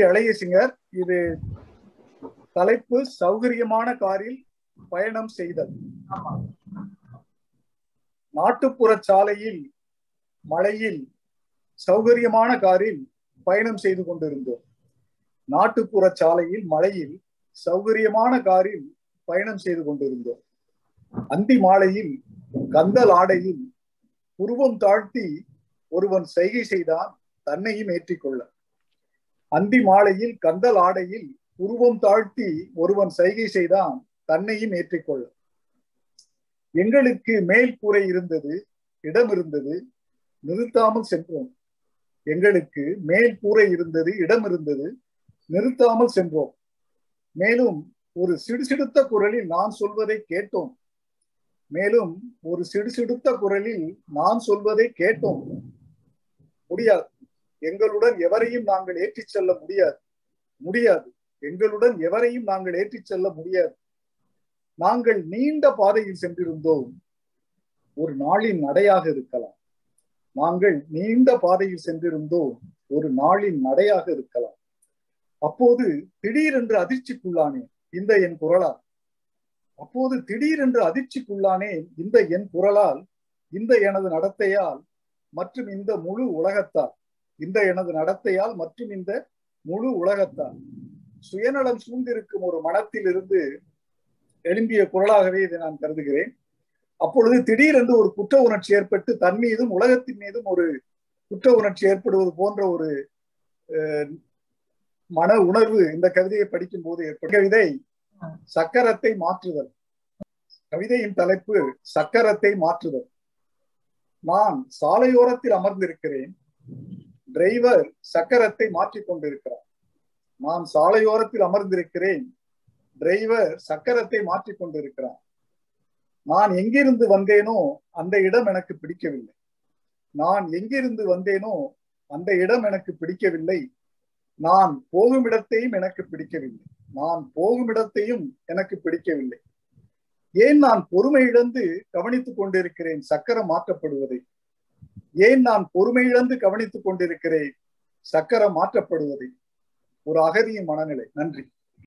இளைய சிங்கர். இது தலைப்பு சௌகரியமான காரில் பயணம் செய்தல். நாட்டுப்புற சாலையில் மழையில் சௌகரியமான காரில் பயணம் செய்து கொண்டிருந்தோம். நாட்டுப்புற சாலையில் மழையில் சௌகரியமான காரில் பயணம் செய்து கொண்டிருந்தோம். அந்தி மாலையில் கந்தல் ஆடையில் உருவம் தாழ்த்தி ஒருவன் செய்கை செய்தான் தன்னையும் ஏற்றிக்கொள்ள. அந்தி மாலையில் கந்தல் ஆடையில் உருவம் தாழ்த்தி ஒருவன் சைகை செய்தான் தன்னையும் ஏற்றிக்கொள்ள. எங்களுக்கு மேல் கூரை இருந்தது, இடம் இருந்தது, நிறுத்தாமல் சென்றோம். எங்களுக்கு மேல் கூரை இருந்தது, இடம் இருந்தது, நிறுத்தாமல் சென்றோம். மேலும் ஒரு சிடுசிடுத்த குரலில் நான் சொல்வதை கேட்டோம். மேலும் ஒரு சிடுசிடுத்த குரலில் நான் சொல்வதை கேட்டோம். முடியாது, எங்களுடன் எவரையும் நாங்கள் ஏற்றிச் செல்ல முடியாது. முடியாது, எங்களுடன் எவரையும் நாங்கள் ஏற்றிச் செல்ல முடியாது. நாங்கள் நீண்ட பாதையில் சென்றிருந்தோம். ஒரு நாளின் நடையாக இருக்கலாம். நாங்கள் நீண்ட பாதையில் சென்றிருந்தோம். ஒரு நாளின் நடையாக இருக்கலாம். அப்போது திடீரென்று அதிர்ச்சிக்குள்ளானேன் இந்த என் குரலால். அப்போது திடீரென்று அதிர்ச்சிக்குள்ளானேன் இந்த என் குரலால், இந்த எனது நடத்தையால் மற்றும் இந்த முழு உலகத்தால். இந்த எனது நடத்தையால் மற்றும் இந்த முழு உலகத்தால் சுயநலம் சூழ்ந்திருக்கும் ஒரு மனத்தில் இருந்து எழும்பிய குரலாகவே இதை நான் கருதுகிறேன். அப்பொழுது திடீரென்று ஒரு குற்ற உணர்ச்சி ஏற்பட்டு தன் மீதும் உலகத்தின் மீதும் ஒரு குற்ற உணர்ச்சி ஏற்படுவது போன்ற ஒரு மன உணர்வு இந்த கவிதையை படிக்கும் போது ஏற்பட்ட. கவிதை சக்கரத்தை மாற்றுதல். கவிதையின் தலைப்பு சக்கரத்தை மாற்றுதல். நான் சாலையோரத்தில் அமர்ந்திருக்கிறேன். டிரைவர் சக்கரத்தை மாற்றிக் கொண்டிருக்கிறார். நான் சாலையோரத்தில் அமர்ந்திருக்கிறேன். டிரைவர் சக்கரத்தை மாற்றிக் கொண்டிருக்கிறார். நான் எங்கிருந்து வந்தேனோ அந்த இடம் எனக்கு பிடிக்கவில்லை. நான் எங்கிருந்து வந்தேனோ அந்த இடம் எனக்கு பிடிக்கவில்லை. நான் போகும் இடத்தையும் எனக்கு பிடிக்கவில்லை. நான் போகும் இடத்தையும் எனக்கு பிடிக்கவில்லை. ஏன் நான் பொறுமை இழந்து கவனித்துக் கொண்டிருக்கிறேன் சக்கரம் மாற்றப்படுவதை? ஏன் நான் பொறுமை இழந்து கவனித்துக் கொண்டிருக்கிறேன் சக்கரம் மாற்றப்படுவதை? ஒரு அகதியின் மனநிலை. நன்றி.